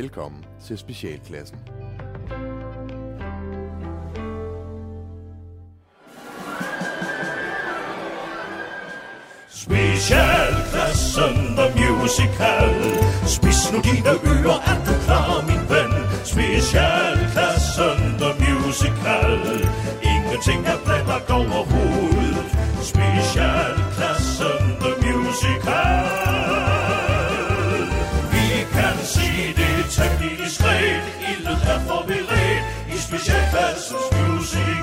Velkommen til Specialklassen. Specialklassen, the musical. Spis nu dine ører, er du klar, min ven? Specialklassen, the musical. Ingenting er blandt overhovedet. Specialklassen, the musical. Vi kan se det tæt i skred. Ilden er forberedt i specialklassens musical.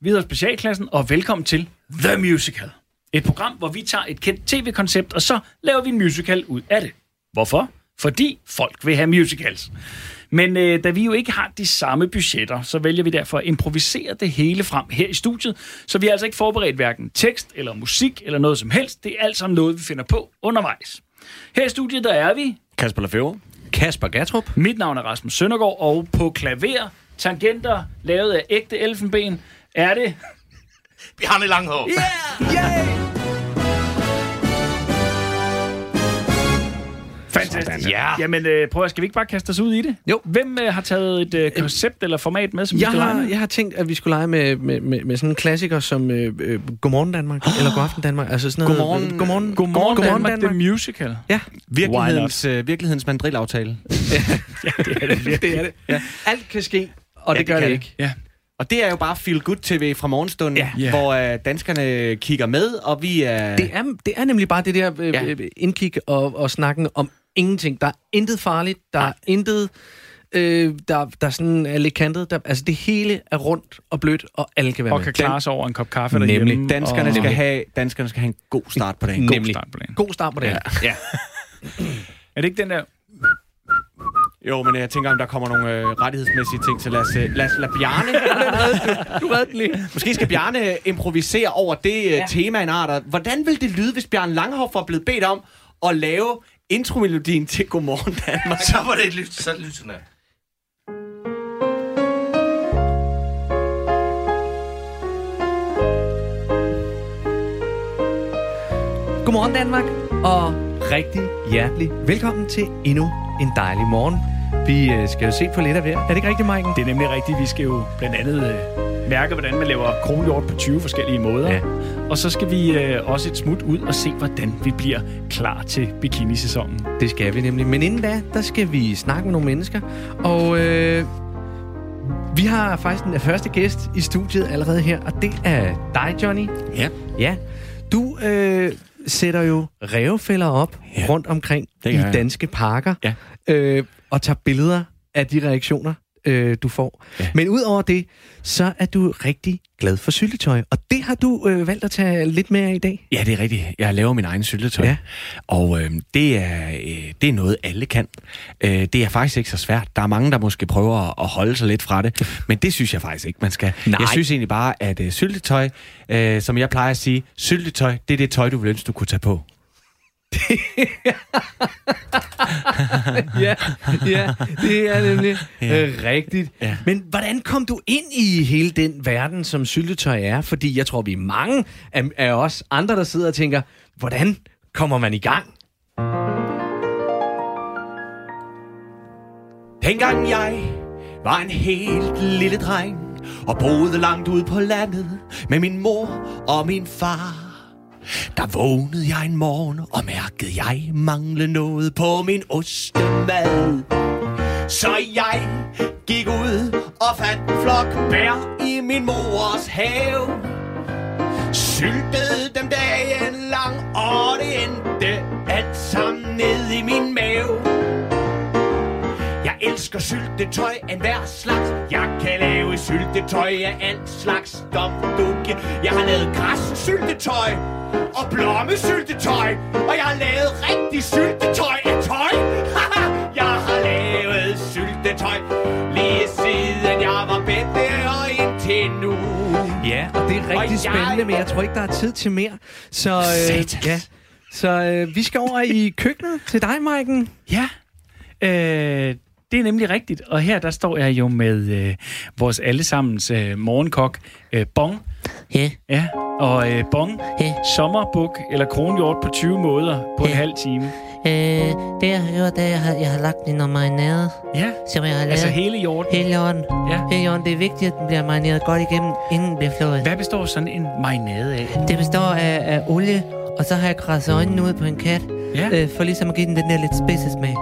Vi hedder Specialklassen, og velkommen til The Musical. Et program, hvor vi tager et kendt tv-koncept, og så laver vi en musical ud af det. Hvorfor? Fordi folk vil have musicals. Men da vi jo ikke har de samme budgetter, så vælger vi derfor at improvisere det hele frem her i studiet. Så vi har altså ikke forberedt hverken tekst eller musik eller noget som helst. Det er alt sammen noget, vi finder på undervejs. Her i studiet, der er vi... Kasper Lefebvre. Kasper Gattrup. Mit navn er Rasmus Søndergaard, og på klaver, tangenter lavet af ægte elfenben... Er det? Bjarne Langhavn. Yeah! Yeah! Fantastisk. Ja. Jamen, prøv at, skal vi ikke bare kaste os ud i det? Jo. Hvem har taget et koncept eller format med, som vi skal lege med? Jeg har tænkt, at vi skulle lege med sådan en klassiker som Godmorgen Danmark, eller Godaften Danmark. Altså sådan noget... Godmorgen Danmark, The Musical. Ja. Virkelighedens mandrilaftale. Ja, det er det virkelig. Det er det. Ja. Alt kan ske, og ja, det gør det ikke. Ja. Og det er jo bare feel good TV fra morgenstunden, hvor danskerne kigger med, og vi er... Det er nemlig bare det der indkig og snakken om ingenting. Der er intet farligt, der er intet... der sådan er lidt kantet. Altså det hele er rundt og blødt, og alle kan være og med. Og kan klare sig over en kop kaffe derhjemme. Nemlig. Danskerne skal have en god start på dagen. God start på dagen. Ja. Er det ikke den der... Jo, men jeg tænker, om der kommer nogle rettighedsmæssige ting, så lad Bjarne... du redde den lige. Måske skal Bjarne improvisere over det tema en art. Hvordan ville det lyde, hvis Bjarne Langhoff var blevet bedt om at lave intromelodien til Godmorgen Danmark? Så var det lyt sådan her. Godmorgen Danmark, og rigtig hjertelig velkommen til endnu en dejlig morgen. Vi skal jo se på lidt af vejr. Er det ikke rigtigt, Maiken? Det er nemlig rigtigt. Vi skal jo blandt andet mærke, hvordan man laver kronhjort på 20 forskellige måder. Ja. Og så skal vi også et smut ud og se, hvordan vi bliver klar til bikinisæsonen. Det skal vi nemlig. Men inden da, der skal vi snakke med nogle mennesker. Og vi har faktisk den første gæst i studiet allerede her, og det er dig, Johnny. Ja. Du... sætter jo rævefælder op rundt omkring i danske parker og tager billeder af de reaktioner, du får. Ja. Men udover det, så er du rigtig glad for syltetøj, og det har du valgt at tage lidt mere af i dag. Ja, det er rigtigt. Jeg laver min egen syltetøj, og det er noget, alle kan. Det er faktisk ikke så svært. Der er mange, der måske prøver at holde sig lidt fra det, men det synes jeg faktisk ikke, man skal. Nej. Jeg synes egentlig bare, at syltetøj, som jeg plejer at sige, syltetøj, det er det tøj, du ville ønske, du kunne tage på. Ja, det er nemlig rigtigt. Ja. Men hvordan kom du ind i hele den verden, som syltetøj er? Fordi jeg tror, vi er mange af os andre, der sidder og tænker, hvordan kommer man i gang? Dengang jeg var en helt lille dreng og boede langt ude på landet med min mor og min far, der vågnede jeg en morgen, og mærkede jeg manglede noget på min ostemad. Så jeg gik ud og fandt en flok bær i min mors have. Syltede dem dagen lang, og det endte alt sammen ned i min mave. Jeg elsker syltetøj af hver slags. Jeg kan lave syltetøj af alt slags domdukke. Jeg har lavet græssyltetøj og blommesyltetøj, og jeg har lavet rigtig syltetøj af tøj. Jeg har lavet syltetøj lige siden jeg var bitte og indtil nu. Ja, og det er rigtig spændende, men jeg tror ikke, der er tid til mere. Så vi skal over i køkkenet til dig, Maiken. Ja, Det er nemlig rigtigt. Og her, der står jeg jo med vores allesammens morgenkok, Bong. Yeah. Ja. Og Bong, yeah. Sommerbuk eller kronhjort på 20 måder på en halv time. Det jeg har gjort, det er, jeg har lagt den under marinade. Ja, som jeg har altså hele hjorten? Hele hjorten. Ja. Hele hjorten. Det er vigtigt, at den bliver marineret godt igennem, inden den bliver flået. Hvad består sådan en marinade af? Det består af olie, og så har jeg krasset øjnene ud på en kat, for ligesom at give den der lidt spidse smag.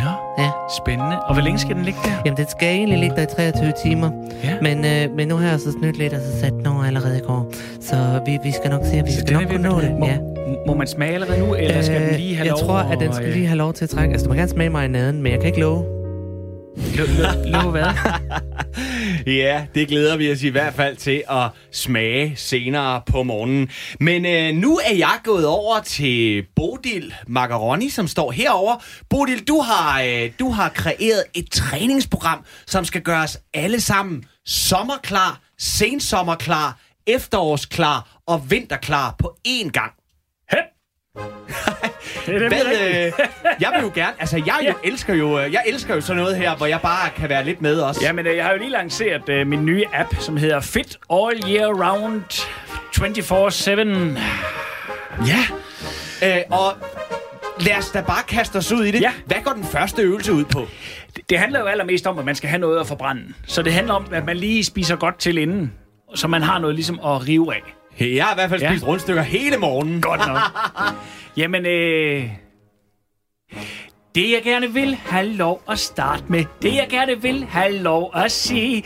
Nå, ja. Spændende. Og hvor længe skal den ligge der? Jamen, den skal egentlig ligge der i 23 timer. Ja. Men nu har jeg så snydt lidt, og så sat den over allerede i går. Så vi skal nok se, at vi skal nok kunne nå det. Må man smage allerede nu, eller skal den lige have lov? Jeg tror, at den skal lige have lov til at trække. Altså, du må gerne smage marinaden, men jeg kan ikke love. Love hvad? Ja, det glæder vi os i hvert fald til at smage senere på morgenen. Men nu er jeg gået over til Bodil Maggiorani, som står herover. Bodil, du har kreeret et træningsprogram, som skal gøre os alle sammen sommerklar, sensommerklar, efterårsklar og vinterklar på én gang. Jeg vil jo gerne, altså jeg elsker jo sådan noget her, hvor jeg bare kan være lidt med også. Jamen, jeg har jo lige lanceret min nye app, som hedder Fit All Year Round 24-7. Ja, og lad os da bare kaste os ud i det. Ja. Hvad går den første øvelse ud på? Det handler jo allermest om, at man skal have noget at forbrænde. Så det handler om, at man lige spiser godt til inden, så man har noget ligesom at rive af. Jeg har i hvert fald spist rundstykker hele morgenen. Godt nok. Jamen, Det, jeg gerne vil have lov at sige,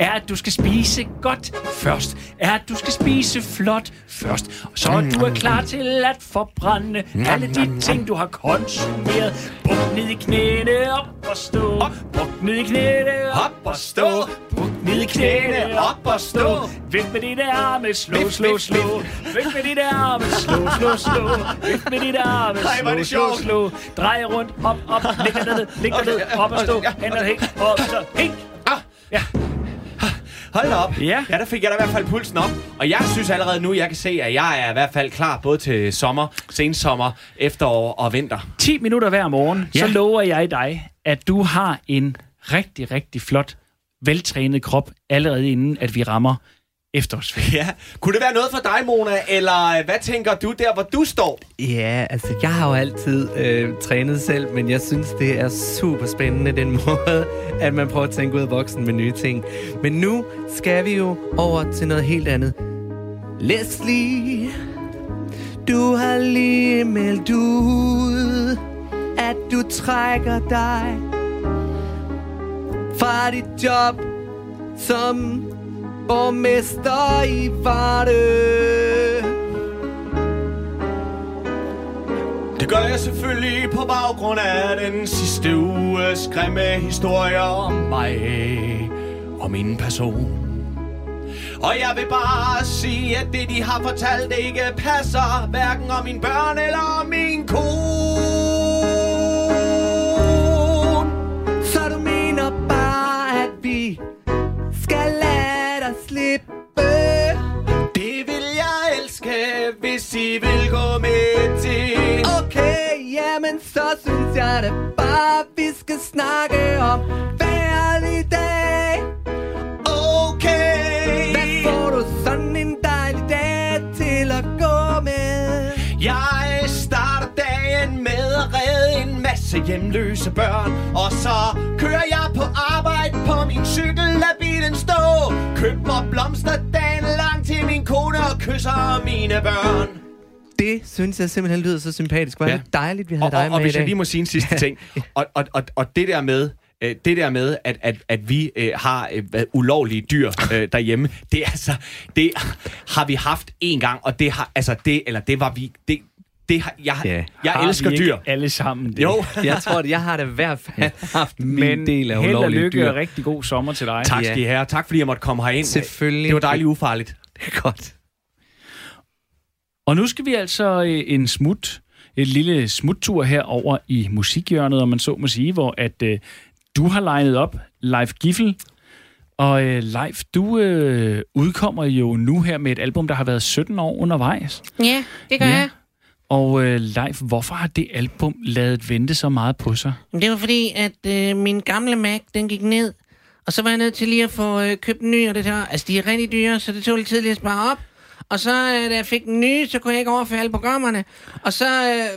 er, at du skal spise godt først. Er, at du skal spise flot først. Så du er klar til at forbrænde alle de ting, du har konsumeret. Buk ned i knæene, op og stå. Buk ned i knæene, op og stå. Buk ned i knæene, op og stå. Vip med dine arme, slå, slå, slå. Vip med dine arme, slå, slå, slå. Vip med dine arme, slå, slå, slå. Drej rundt, op, op, læg dig ned, læg dig ned, op og stå. Hænder hæk, op, så hæk. Ja. Hold op. Ja. Ja, der fik jeg da i hvert fald pulsen op. Og jeg synes allerede nu, jeg kan se, at jeg er i hvert fald klar både til sommer, sensommer, efterår og vinter. 10 minutter hver morgen, så lover jeg dig, at du har en rigtig, rigtig flot, veltrænet krop allerede inden, at vi rammer efterårsferien. Ja. Kunne det være noget for dig, Mona? Eller hvad tænker du der, hvor du står? Ja, altså jeg har jo altid trænet selv, men jeg synes, det er super spændende den måde, at man prøver at tænke ud af boksen med nye ting. Men nu skal vi jo over til noget helt andet. Leslie, du har lige meldt ud, at du trækker dig fra dit job som borgmester i Varde. Det gør jeg selvfølgelig på baggrund af den sidste uges grimme historier om mig og min person. Og jeg vil bare sige, at det de har fortalt ikke passer, hverken om mine børn eller om min kone. Så du mener bare, at vi skal slippe. Det vil jeg elske, hvis I vil gå med til. Okay, jamen så synes jeg da bare, vi skal snakke om hverdag. Okay. Hvad får du sådan en dejlig dag til at gå med? Jeg starter dagen med at redde en masse hjemløse børn. Og så kører jeg på arbejde på min cykel, lad bilen stå. Køber blomster dagen lang til min kone og kysser mine børn. Det synes jeg simpelthen lyder så sympatisk. Var det dejligt, vi havde dig med i dag. Og hvis jeg lige må sige en sidste ting. Og det der med... Det der med, at vi har ulovlige dyr derhjemme, det altså, det har vi haft en gang, og det har, altså det, eller det var vi, det har, jeg elsker dyr. Alle sammen det? Jo. Jeg tror det, jeg har da i hvert fald haft min del af ulovlige dyr. Men held og lykke og rigtig god sommer til dig. Tak skal I have, tak fordi jeg måtte komme herind. Selvfølgelig. Det var dejligt ufarligt. Det er godt. Og nu skal vi altså et lille smuttur herover i musikhjørnet, om man så må sige, hvor at... Du har legnet op, Live Giffel, og Leif, du udkommer jo nu her med et album, der har været 17 år undervejs. Ja, det gør jeg. Og Leif, hvorfor har det album ladet vente så meget på sig? Det var fordi, at min gamle Mac, den gik ned. Og så var jeg nødt til lige at få købt en ny, og det der. Altså, de er rigtig dyre, så det tog lidt tid lige at spare op. Og så, da jeg fik den nye, så kunne jeg ikke overføre alle programmerne. Og så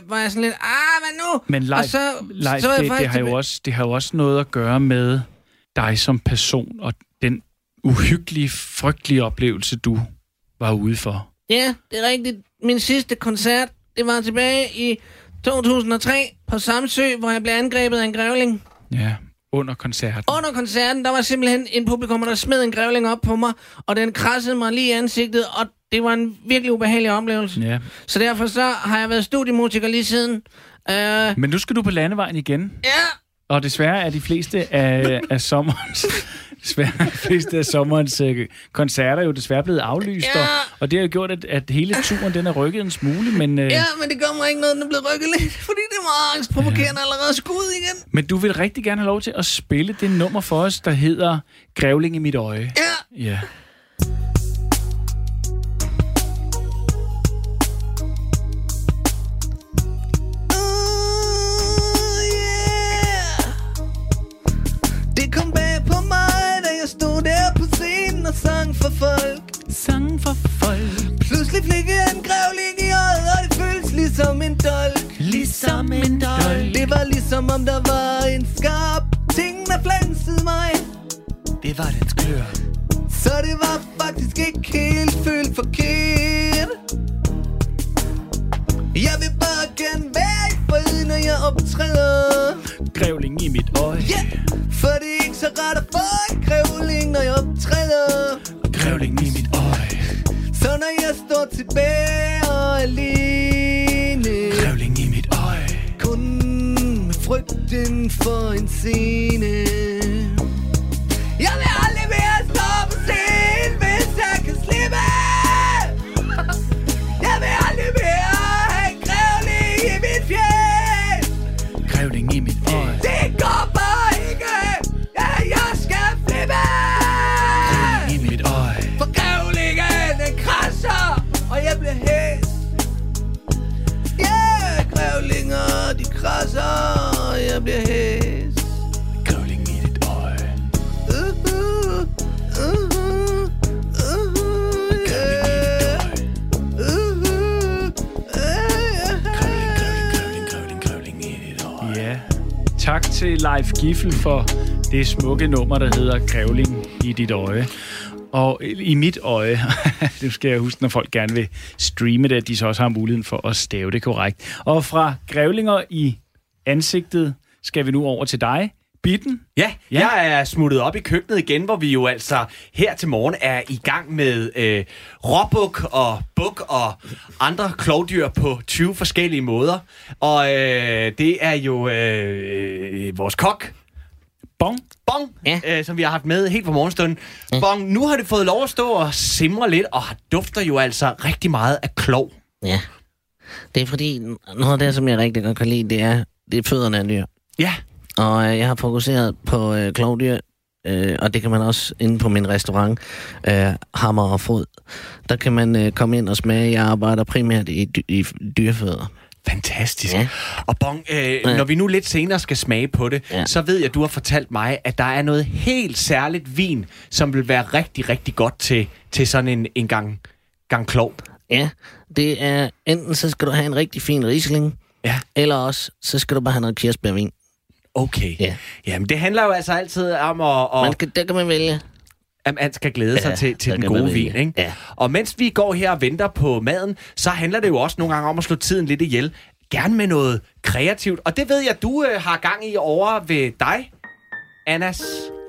var jeg sådan lidt, hvad nu? Men Leif, det har jo også noget at gøre med dig som person, og den uhyggelige, frygtelige oplevelse, du var ude for. Ja, det er rigtigt. Min sidste koncert, det var tilbage i 2003 på Samsø, hvor jeg blev angrebet af en grævling. Ja, under koncerten. Under koncerten, der var simpelthen en publikummer, der smed en grævling op på mig, og den krassede mig lige i ansigtet, og det var en virkelig ubehagelig oplevelse. Ja. Så derfor så har jeg været studiemusiker lige siden. Men nu skal du på landevejen igen. Ja. Og desværre er de fleste af sommerens... Desværre fleste af sommerens koncerter er jo desværre blevet aflyst, ja. og det har jo gjort, at hele turen den er rykket en smule, men... Ja, men det gør mig ikke noget, den er blevet rykket lidt, fordi det er meget angstprovokerende allerede skudt igen. Men du vil rigtig gerne have lov til at spille det nummer for os, der hedder Grævling i mit øje. Ja. Ja. Sang for folk. Pludselig flikkede en grævling i øjet, og det føltes ligesom en dolk. Det var ligesom om der var en skarp ting, der flansede mig. Det var dens klør. Så det var faktisk ikke helt følt forkert. Jeg vil bare gerne være i fred, når jeg optræder. Grævling i mit øje. Ja, for det er ikke så rart at få en grævling, når jeg optræder. Grævling i mit øje. Så når jeg står tilbage og alene. Grævling i mit øje. Kun med frygten for en scene. Jeg vil aldrig mere stå på scenen, hvis jeg kan slippe. Jeg vil aldrig mere have grævling i mit fjæs. Grævling i mit øje. Det går bare ikke, at jeg skal flippe. Jeg bliver hæs. Yeah, grævlinger, de krasser. Jeg bliver hæs. Grævling i dit øje. Grævling i dit øje. Ja. Tak til Live Giffel for det smukke nummer, der hedder Grævling i dit øje. Og i mit øje, det skal jeg huske, når folk gerne vil streame det, at de så også har muligheden for at stave det korrekt. Og fra grævlinger i ansigtet skal vi nu over til dig, Bitten. Ja, jeg er smuttet op i køkkenet igen, hvor vi jo altså her til morgen er i gang med råbuk og buk og andre klovdyr på 20 forskellige måder. Og det er jo vores kok. Bong, ja. Som vi har haft med helt fra morgenstunden. Ja. Bong, nu har det fået lov at stå og simre lidt, og dufter jo altså rigtig meget af klov. Ja, det er fordi, noget af det, som jeg rigtig godt kan lide, det er fødderne af dyr. Ja. Og jeg har fokuseret på klovdyr, og det kan man også inde på min restaurant, Hammer og Frød. Der kan man komme ind og smage. Jeg arbejder primært i dyrefødder. Fantastisk. Ja. Og Bong, når vi nu lidt senere skal smage på det, så ved jeg, at du har fortalt mig, at der er noget helt særligt vin, som vil være rigtig, rigtig godt til sådan en gang klog. Ja, det er enten så skal du have en rigtig fin Riesling, eller også så skal du bare have noget kirsebærvin. Okay. Ja. Jamen, det handler jo altså altid om der kan man vælge. At man skal glæde sig til den gode vin, ikke? Ja. Og mens vi går her og venter på maden, så handler det jo også nogle gange om at slå tiden lidt ihjel. Gerne med noget kreativt. Og det ved jeg, du har gang i over ved dig, Anas.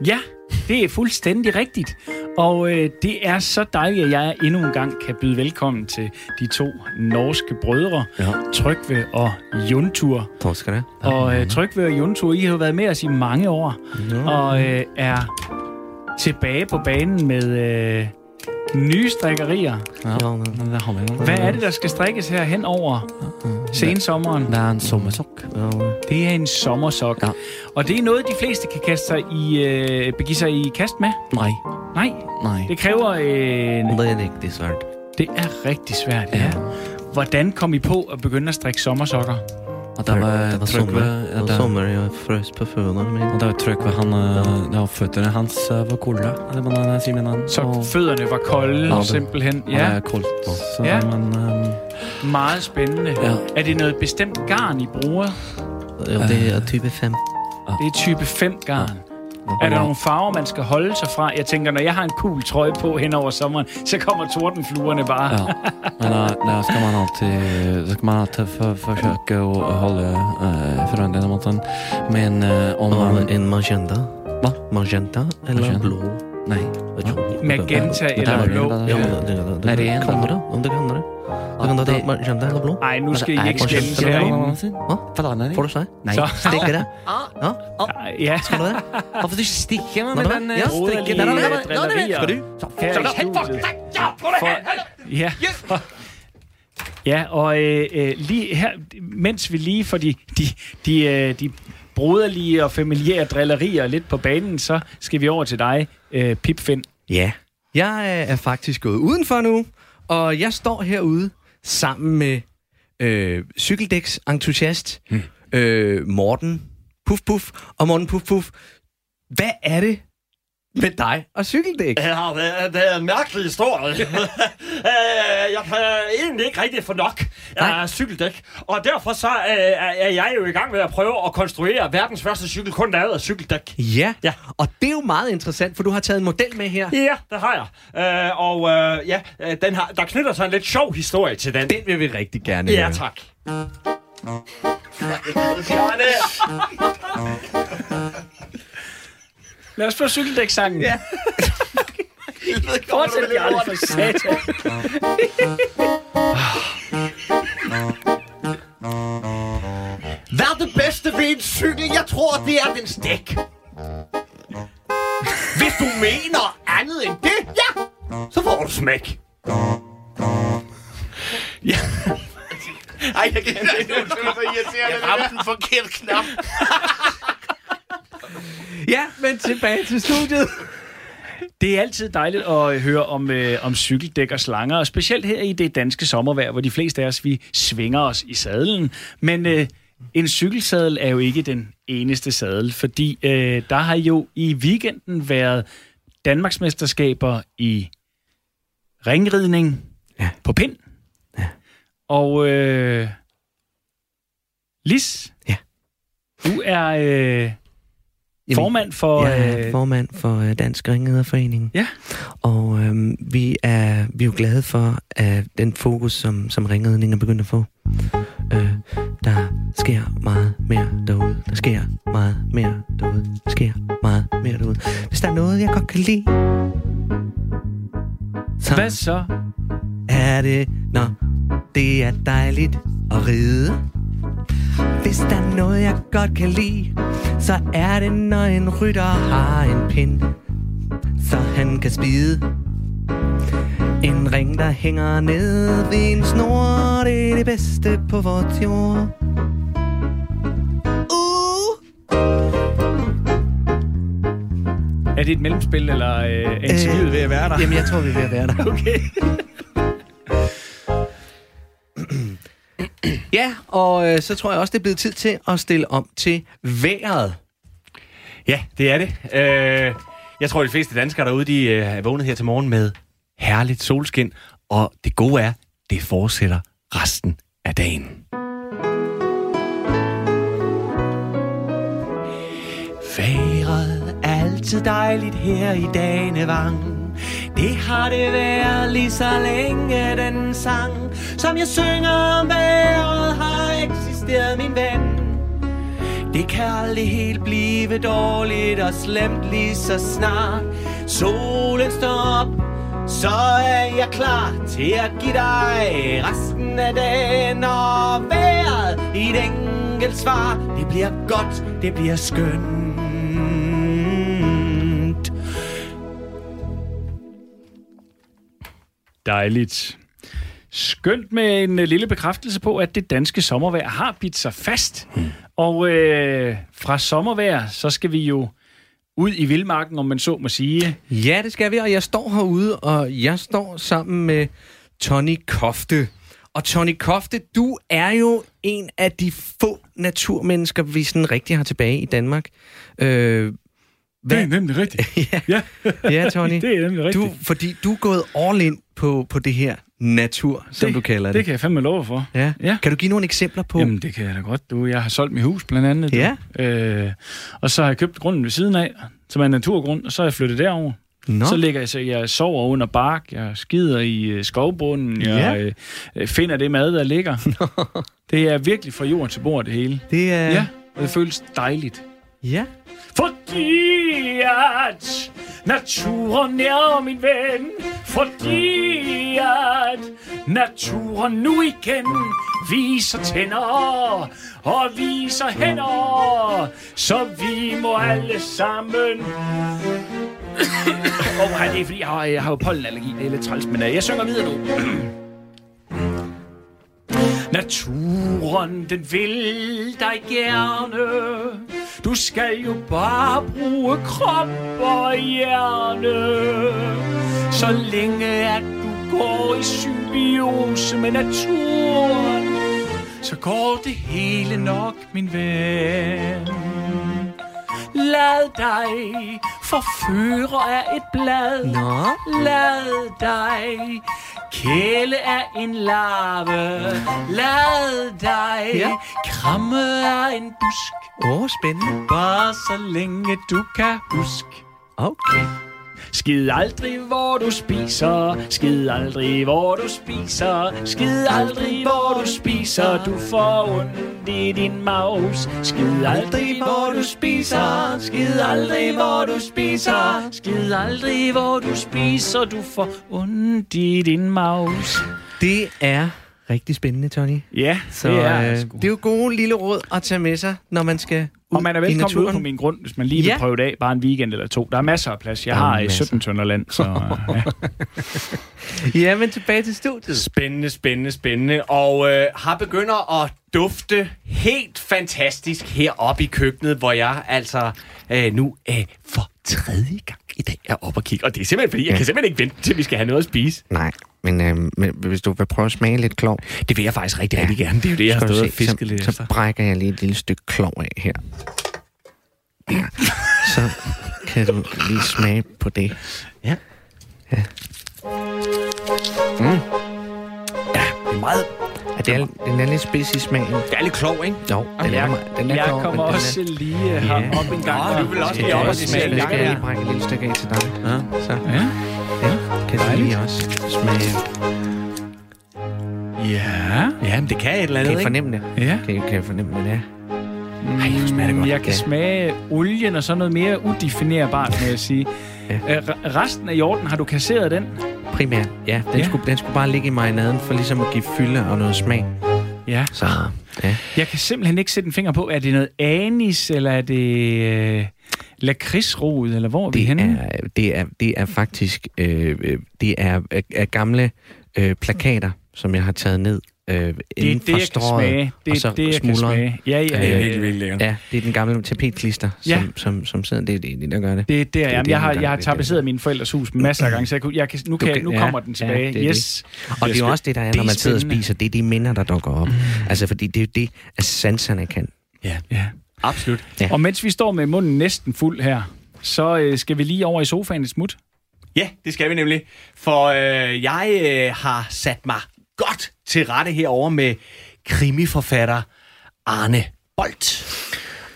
Ja, det er fuldstændig rigtigt. Og det er så dejligt, at jeg endnu en gang kan byde velkommen til de to norske brødre, Trygve og Jontur. Tak skal du have. Og Trygve og Jontur, I har jo været med os i mange år, og er... tilbage på banen med nye strikkerier. Hvad er det, der skal strikkes her hen over sensommeren? Der er en sommersok. Det er en sommersok. Ja. Og det er noget, de fleste kan begive sig i kast med? Nej. Det kræver en... Det er rigtig svært. Det er rigtig svært, ja. Hvordan kom I på at begynde at strikke sommersokker? Og der var sommer, jeg frøs på fødderne mine. Og der var Trygve, fødderne hans var kolde, eller hvordan jeg siger man. Så fødderne var kolde, simpelthen. Ja, det er koldt. Så ja. Meget spændende. Ja. Er det noget bestemt garn, I bruger? Ja, det er type 5. Ja. Det er type 5 garn. Ja. Er der nogle farver, man skal holde sig fra? Jeg tænker, når jeg har en cool trøje på hen over sommeren, så kommer tordenfluerne bare. Ja, men der skal man altid forsøge at holde forandringen mot den. Men om man... En magenta? Hva? Magenta eller blå? Nej. Magenta eller blå? Nej, det er en. Kan det? Det kan magenta eller blå? Nej, nu skal I ikke skændes herinde. Hva? Får du seg? Nej, stikker det. Ja. Skal du det? Hvorfor du stikker med den? Ja, stikker. Nej. Skal du? Ja. Ja, og lige her, mens vi lige for de broderlige og familiære drillerier lidt på banen, så skal vi over til dig, Pip Finn. Ja, jeg er faktisk gået udenfor nu, og jeg står herude sammen med cykeldæksentusiast Morten Puff Puff og Morten Puff Puff. Hvad er det med dig og cykeldæk? Ja, det er en mærkelig historie. Jeg kan egentlig ikke rigtig få nok af cykeldæk. Og derfor så er jeg jo i gang med at prøve at konstruere verdens første cykel, kun lavet af cykeldæk. Ja, og det er jo meget interessant, for du har taget en model med her. Ja, det har jeg. Og ja, der knytter sig en lidt sjov historie til den. Den vil vi rigtig gerne høre. Ja, tak. Lad os få cykeldæksangen. Ja. Jeg ved ikke, hvor det er for satan. Hvad er det bedste ved en cykel? Jeg tror, det er dens dæk. Hvis du mener andet end det, ja, så får du smæk. Ja. Ej, jeg kan ikke. Jeg ramte den forkert knap. Ja, men tilbage til studiet. Det er altid dejligt at høre om cykeldæk og slanger, og specielt her i det danske sommervejr, hvor de fleste af os, vi svinger os i sadlen. Men en cykelsadel er jo ikke den eneste sadel, fordi der har jo i weekenden været Danmarksmesterskaber i ringridning på pind. Ja. Og Lis, du er... formand for Dansk Rideforening. Ja. Og vi er jo glade for den fokus, som ringridning er begyndt at få. Der sker meget mere derude. Hvis der er noget, jeg godt kan lide. Hvad så? Er det... Nå, det er dejligt at ride. Hvis der er noget, jeg godt kan lide, så er det, når en rytter har en pind, så han kan spide. En ring, der hænger ned ved en snor, det er det bedste på vores jord. Er det et mellemspil, eller en civil ved at være der? Jamen, jeg tror, vi er ved at være der. Okay. Ja, og så tror jeg også, det er blevet tid til at stille om til vejret. Ja, det er det. Jeg tror, de fleste danskere derude, de er vågnet her til morgen med herligt solskin. Og det gode er, det fortsætter resten af dagen. Vejret er altid dejligt her i Danevangen. Det har det været lige så længe den sang, som jeg synger om vejret, har eksisteret, min ven. Det kan aldrig helt blive dårligt og slemt lige så snart. Solen står op, så er jeg klar til at give dig resten af dagen og vejret i et enkelt svar. Det bliver godt, det bliver skønt. Dejligt. Skønt med en lille bekræftelse på, at det danske sommervejr har bidt sig fast. Og fra sommervejr, så skal vi jo ud i vildmarken, om man så må sige. Ja, det skal vi, og jeg står herude, og jeg står sammen med Tony Kofte. Og Tony Kofte, du er jo en af de få naturmennesker, vi sådan rigtig har tilbage i Danmark. Det er nemlig rigtigt. Ja. Ja, Tony. Det er nemlig rigtigt. Fordi du er gået all in på det her natur, som du kalder det. Det kan jeg fandme love for. Ja. Ja. Kan du give nogle eksempler på? Jamen, det kan jeg da godt. Jeg har solgt mit hus, blandt andet. Ja. Og så har jeg købt grunden ved siden af, som er en naturgrund, og så har jeg flyttet derover. No. Så ligger jeg, så jeg sover under bark, jeg skider i skovbunden, jeg finder det mad, der ligger. No. Det er virkelig fra jord til bord, det hele. Det er... Ja, og det føles dejligt. Ja. Fordi at naturen er min ven, fordi at naturen nu igen viser tænder og viser hænder, så vi må alle sammen... Det er fordi, jeg har jo pollenallergi. Det er lidt træls, men jeg synger videre nu. Naturen, den vil dig gerne. Du skal jo bare bruge krop og hjerne. Så længe at du går i symbiose med naturen, så går det hele nok, min ven. Lad dig forføre af et blad. Nå. Lad dig kæle af en larve. Lad dig kramme af en busk. Spændende. Bare så længe du kan huske. Okay. Skid aldrig, hvor du spiser. Skid aldrig, hvor du spiser. Skid aldrig, hvor du spiser. Du får ondt i din maus. Skid aldrig, hvor du spiser. Skid aldrig, hvor du spiser. Skid aldrig, hvor du spiser. Du får ondt i din maus. Det er rigtig spændende, Tony. Ja, så det er det er jo gode lille råd at tage med sig, når man skal... Og man er velkommen ud på min grund, hvis man lige vil prøve det af, bare en weekend eller to. Der er masser af plads. Jeg har 17 tønder land, så... Ja, men tilbage til studiet. Spændende. Og har begynder at dufte helt fantastisk heroppe i køkkenet, hvor jeg altså nu for tredje gang i dag er oppe og kigge. Og det er simpelthen, fordi jeg kan simpelthen ikke vente, til vi skal have noget at spise. Nej. Men hvis du vil prøve at smage lidt klov... Det vil jeg faktisk rigtig gerne. Det er jo det, jeg har stået og fisket lidt. Så brækker jeg lige et lille stykke klov af her. Ja. Så kan du lige smage på det. Ja. Mm. Ja, det er meget... Den er lidt spids i smagen. Det er lidt klog, ikke? Jo, den er klog. Jeg kommer også lige op en gang. Du vil også lige op og smage en gang. Jeg skal lige brække et lille stykke af til dig. Ja. Kan du lige også smage? Ja, men det kan et eller andet, ikke? Kan jeg fornemme det? Ej, det smager det godt. Jeg kan smage olien og sådan noget mere udefinerbart, må jeg sige. Resten af jorden, har du kasseret den? Primært, ja. Den skulle bare ligge i marinaden for ligesom at give fylde og noget smag. Ja. Så, Jeg kan simpelthen ikke sætte en finger på, er det noget anis, eller er det lakridsrod, eller hvor er vi henne? Det er faktisk det er gamle plakater, som jeg har taget ned. Inden det er det, jeg kan smage. Det er det, jeg kan smage. Ja. Ja, det er den gamle tapetklister, som sidder. Det er det, der gør det. Det er der, jeg har tapetseret mine forældres hus masser af gange, så nu kommer den tilbage. Det. Og det er jo også det, der er, når man sidder og spiser. Det er de minder, der dukker op. Altså, fordi det er jo det, at sanserne kan. Ja. Absolut. Ja. Og mens vi står med munden næsten fuld her, så skal vi lige over i sofaen et smut. Ja, det skal vi nemlig. For jeg har sat mig godt til rette herover med krimiforfatter Arne Bold.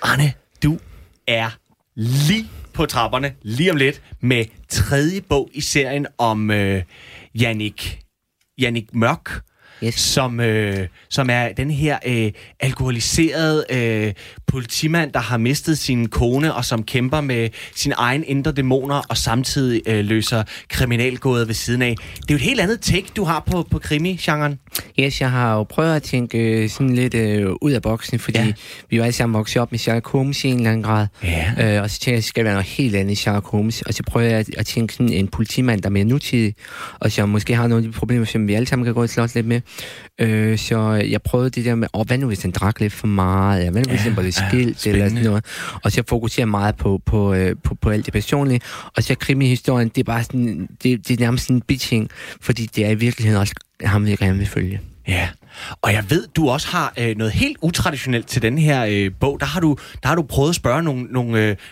Arne, du er lige på trapperne, lige om lidt, med tredje bog i serien om Jannik Mørk, som er den her alkoholiserede politimand, der har mistet sin kone, og som kæmper med sin egen indre dæmoner, og samtidig løser kriminalgåder ved siden af. Det er jo et helt andet take, du har på krimi-genren. Yes, jeg har jo prøvet at tænke sådan lidt ud af boksen, fordi vi jo alle sammen vokset op med Sherlock Holmes i en eller anden grad. Ja. Og så tænkte jeg, at det skal være noget helt andet Sherlock Holmes. Og så prøvede jeg at tænke sådan en politimand, der er mere nutidig, og som måske har nogle af de problemer, som vi alle sammen kan gå og slås lidt med. Så jeg prøvede det der med, hvad nu hvis den drak lidt for meget? Hvad nu hvis den var lidt skilt? Eller sådan noget. Og så fokuserer meget på alt det personlige. Og så krimihistorien, det er bare sådan, det er nærmest sådan en bitching, fordi det er i virkeligheden også ham, jeg gerne vil følge. Ja, og jeg ved, du også har noget helt utraditionelt til den her bog. Der har du prøvet at spørge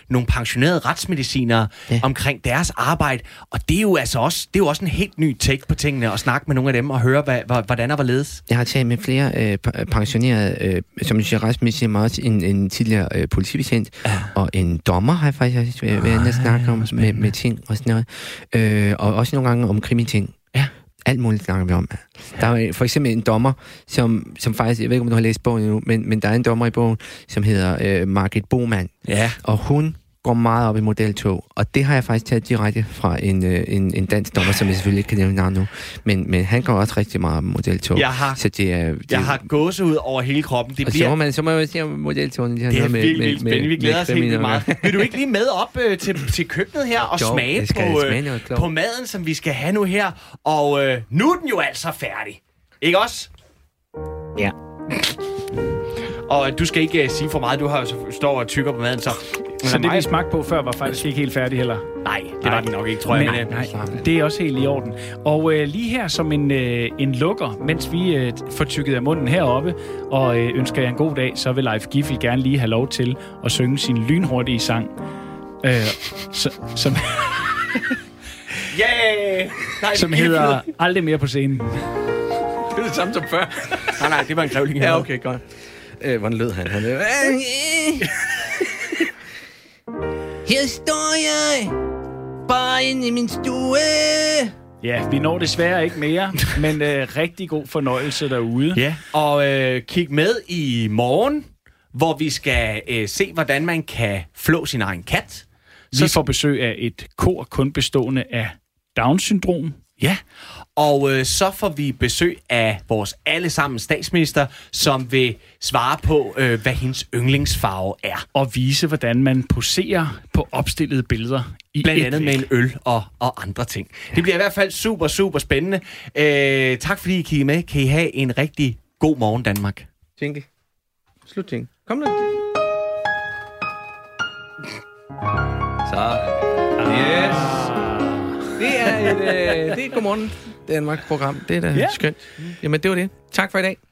nogle pensionerede retsmedicinere omkring deres arbejde, og det er jo altså også, det er jo også en helt ny take på tingene, at snakke med nogle af dem og høre, hvordan og hvorledes. Jeg har talt med flere pensionerede, som du siger, retsmedicinere, også en tidligere politibetjent, og en dommer har jeg faktisk været inde og snakke om med ting og sådan noget, og også nogle gange om krimiting. Ja. Alt muligt snakker vi om. Der er for eksempel en dommer, som faktisk... Jeg ved ikke, om du har læst bogen endnu, men der er en dommer i bogen, som hedder Margit Boman. Ja. Og hun går meget op i modeltog. Og det har jeg faktisk taget direkte fra en dansk dommer, som jeg selvfølgelig ikke kan nævne navn nu. Men han går også rigtig meget op i modeltog. Jeg har gåsehud over hele kroppen. Det og bliver... så må jeg jo se om modeltogene... De har det er vildt spændende. Vi glæder os helt meget. Vil du ikke lige med op til køkkenet her og smage på maden, som vi skal have nu her? Og nu er den jo altså færdig. Ikke også? Ja. Og du skal ikke sige for meget. Du har jo står og tykker på maden, så... Så det, vi smagte på før, var faktisk ikke helt færdig heller. Nej, det var den nok ikke, tror jeg. Nej, det er også helt i orden. Og lige her som en lukker, mens vi får tykket af munden heroppe, og ønsker jer en god dag, så vil Live Giffel gerne lige have lov til at synge sin lynhurtige sang. Som hedder Aldrig mere på scenen. Det er det samme som før. Nej, det var en grævling. Ja, okay, godt. Hvordan lød han? Her står jeg, bare inde i min stue. Ja, vi når desværre ikke mere, men rigtig god fornøjelse derude. Ja, og kig med i morgen, hvor vi skal se, hvordan man kan flå sin egen kat. Vi får besøg af et kor kun bestående af Down-syndrom. Ja, og så får vi besøg af vores allesammen statsminister, som vil svare på, hvad hendes yndlingsfarve er. Og vise, hvordan man poserer på opstillede billeder. Blandt andet med en øl og andre ting. Ja. Det bliver i hvert fald super, super spændende. Tak fordi I kiggede med. Kan I have en rigtig god morgen, Danmark. Tænke. Slut ting. Kom nu. Så. Yes. Det er et Godmorgen Danmark-program. Det er da skønt. Jamen, det var det. Tak for i dag.